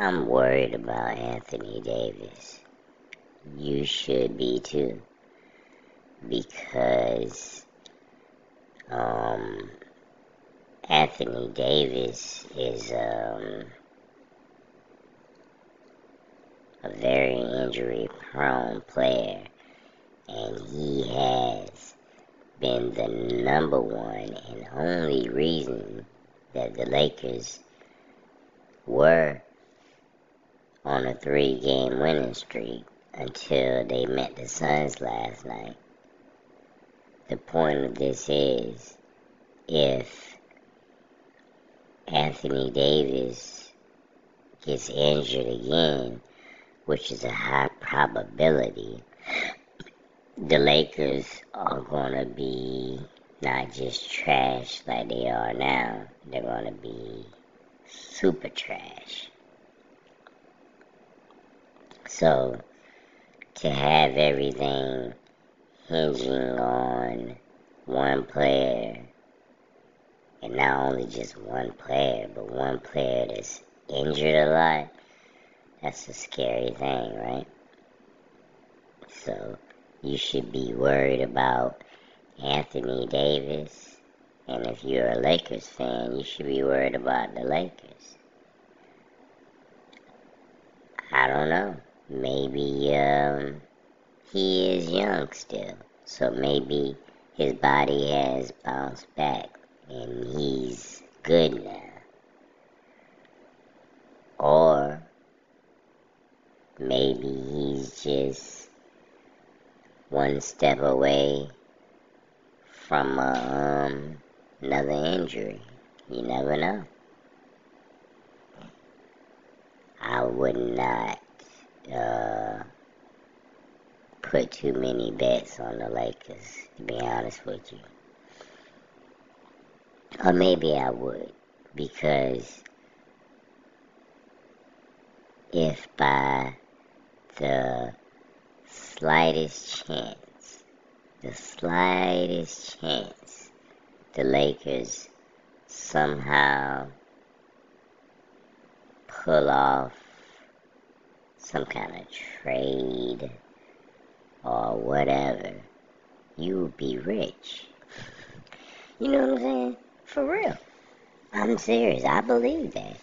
I'm worried about Anthony Davis. You should be too. Because Anthony Davis is a very injury-prone player, and he has been the number one and only reason that the Lakers were on a 3-game winning streak until they met the Suns last night. The point of this is, if Anthony Davis gets injured again, which is a high probability, the Lakers are going to be not just trash like they are now, they're going to be super trash. So, to have everything hinging on one player, and not only just one player, but one player that's injured a lot, that's a scary thing, right? So, you should be worried about Anthony Davis, and if you're a Lakers fan, you should be worried about the Lakers. I don't know. Maybe he is young still, so maybe his body has bounced back and he's good now. Or maybe he's just one step away from another injury. You never know. I would not put too many bets on the Lakers, to be honest with you. Or maybe I would, because if by the slightest chance, the Lakers somehow pull off some kind of trade or whatever, you would be rich. You know what I'm saying? For real. I'm serious. I believe that.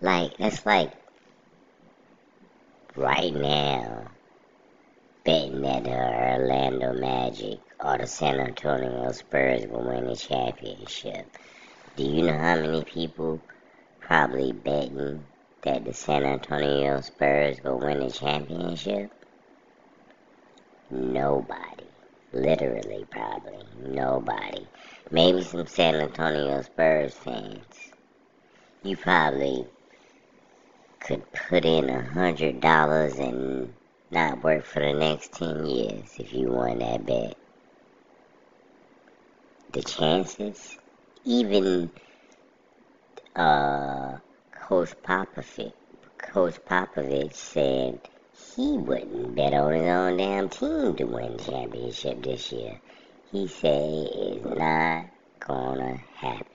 Like, that's like right now betting that the Orlando Magic or the San Antonio Spurs will win the championship. Do you know how many people probably betting that the San Antonio Spurs will win the championship? Nobody. Literally, probably. Nobody. Maybe some San Antonio Spurs fans. You probably could put in $100 and not work for the next 10 years if you won that bet. The chances? Even Coach Popovich said he wouldn't bet on his own damn team to win the championship this year. He said it's not gonna happen,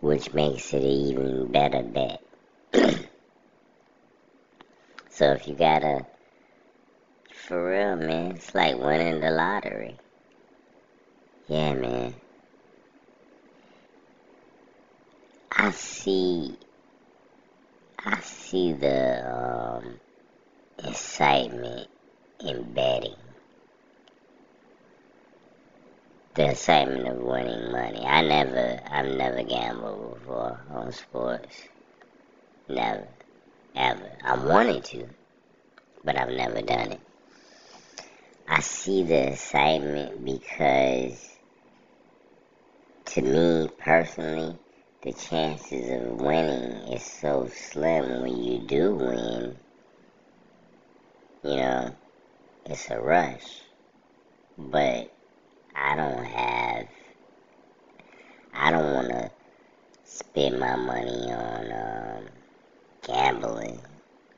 which makes it an even better bet. So if you gotta, for real, man, it's like winning the lottery. Yeah, man. I see the excitement in betting. The excitement of winning money. I've never gambled before on sports. Never. Ever. I wanted to, but I've never done it. I see the excitement because, to me personally, the chances of winning is so slim. When you do win, you know, it's a rush. But I don't want to spend my money on gambling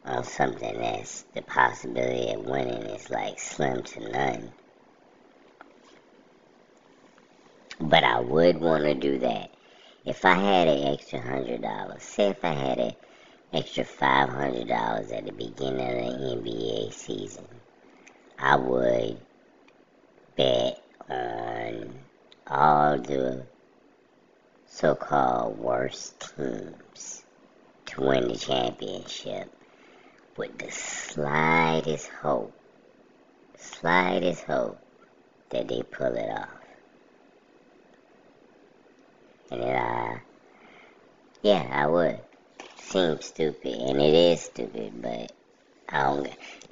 on something that's the possibility of winning is like slim to none. But I would want to do that. If I had an extra $100, say if I had an extra $500 at the beginning of the NBA season, I would bet on all the so-called worst teams to win the championship with the slightest hope that they pull it off. And then I would. Seems stupid, and it is stupid, but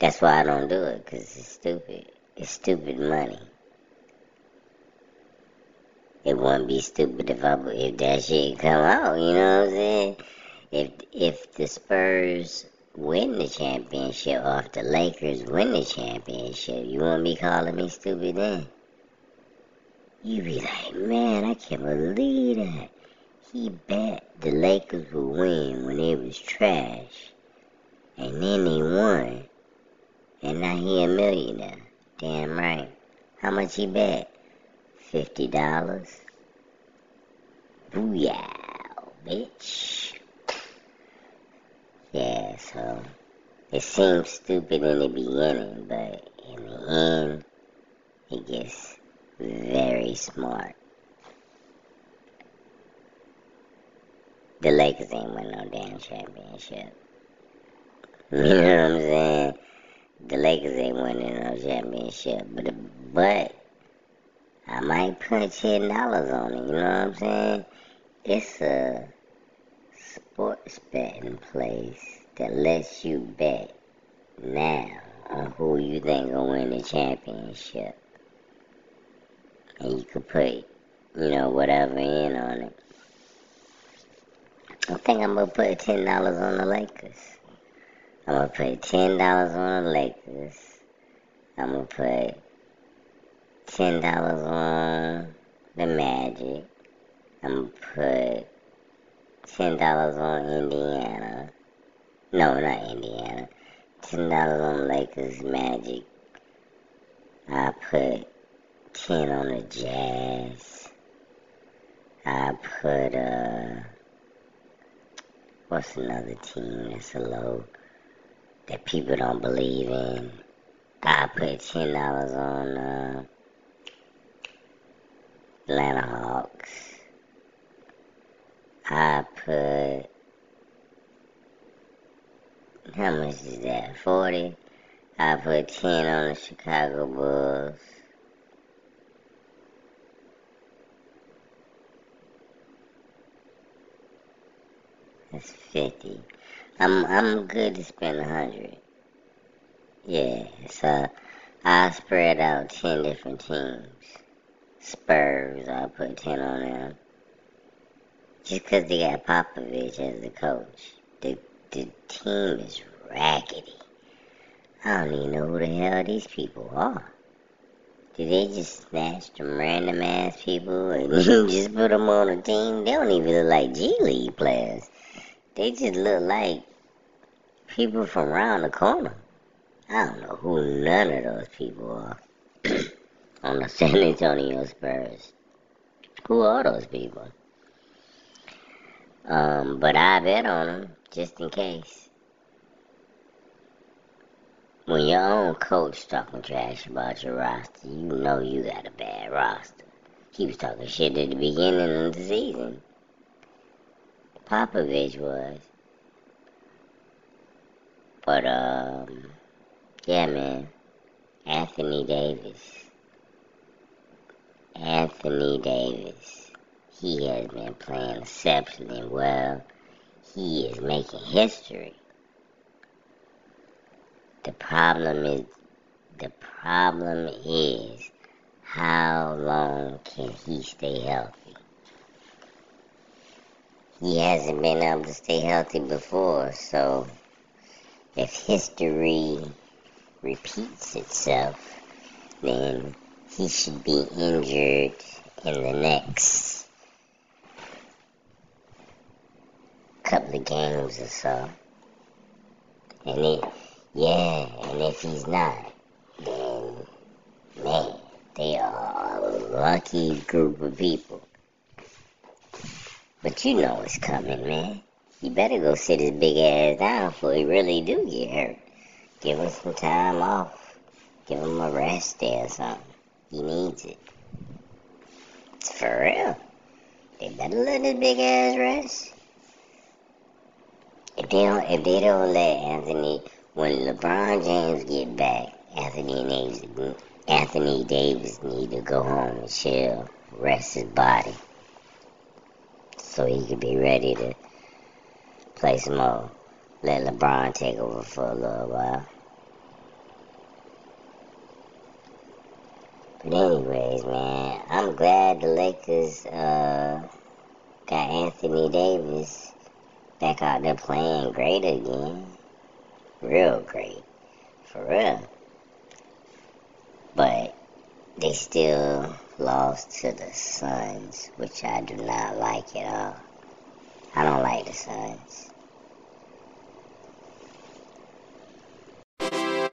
that's why I don't do it, because it's stupid. It's stupid money. It wouldn't be stupid if that shit come out, you know what I'm saying? If the Spurs win the championship, or if the Lakers win the championship, you won't be calling me stupid then. You be like, man, I can't believe that. He bet the Lakers would win when they was trash. And then they won. And now he a millionaire. Damn right. How much he bet? $50? Booyah, bitch. Yeah, so it seems stupid in the beginning, but in the end, it gets very smart. The Lakers ain't win no damn championship. You know what I'm saying? The Lakers ain't winning no championship. But I might put $10 on it, you know what I'm saying? It's a sports betting place that lets you bet now on who you think gonna win the championship. And you could put, whatever in on it. I think I'm going to put $10 on the Lakers. I'm going to put $10 on the Lakers. I'm going to put $10 on the Magic. I'm going to put $10 on Indiana. No, not Indiana. $10 on Lakers, Magic. I put $10 on the Jazz. I put, what's another team that's a low that people don't believe in? I put $10 on Atlanta Hawks. I put, how much is that? 40? I put 10 on the Chicago Bulls. That's 50. I'm good to spend 100. Yeah, so I spread out 10 different teams. Spurs, I put 10 on them. Just because they got Popovich as the coach. The team is raggedy. I don't even know who the hell these people are. Did they just snatch them random ass people and just put them on a team? They don't even look like G League players. They just look like people from around the corner. I don't know who none of those people are on the San Antonio Spurs. Who are those people? But I bet on them just in case. When your own coach talking trash about your roster, you know you got a bad roster. He was talking shit at the beginning of the season. Popovich was. But, yeah, man. Anthony Davis. He has been playing exceptionally well. He is making history. The problem is, how long can he stay healthy? He hasn't been able to stay healthy before, so if history repeats itself, then he should be injured in the next couple of games or so. And if he's not, then, man, they are a lucky group of people. But you know it's coming, man. He better go sit his big ass down before he really do get hurt. Give him some time off. Give him a rest day or something. He needs it. It's for real. They better let this big ass rest. If they don't let Anthony, when LeBron James get back, Anthony Davis need to go home and chill, rest his body, so he can be ready to play some more. Let LeBron take over for a little while. But anyways, man, I'm glad the Lakers got Anthony Davis back out there playing great again. Real great. For real. But they still lost to the Suns, which I do not like at all. I don't like the Suns.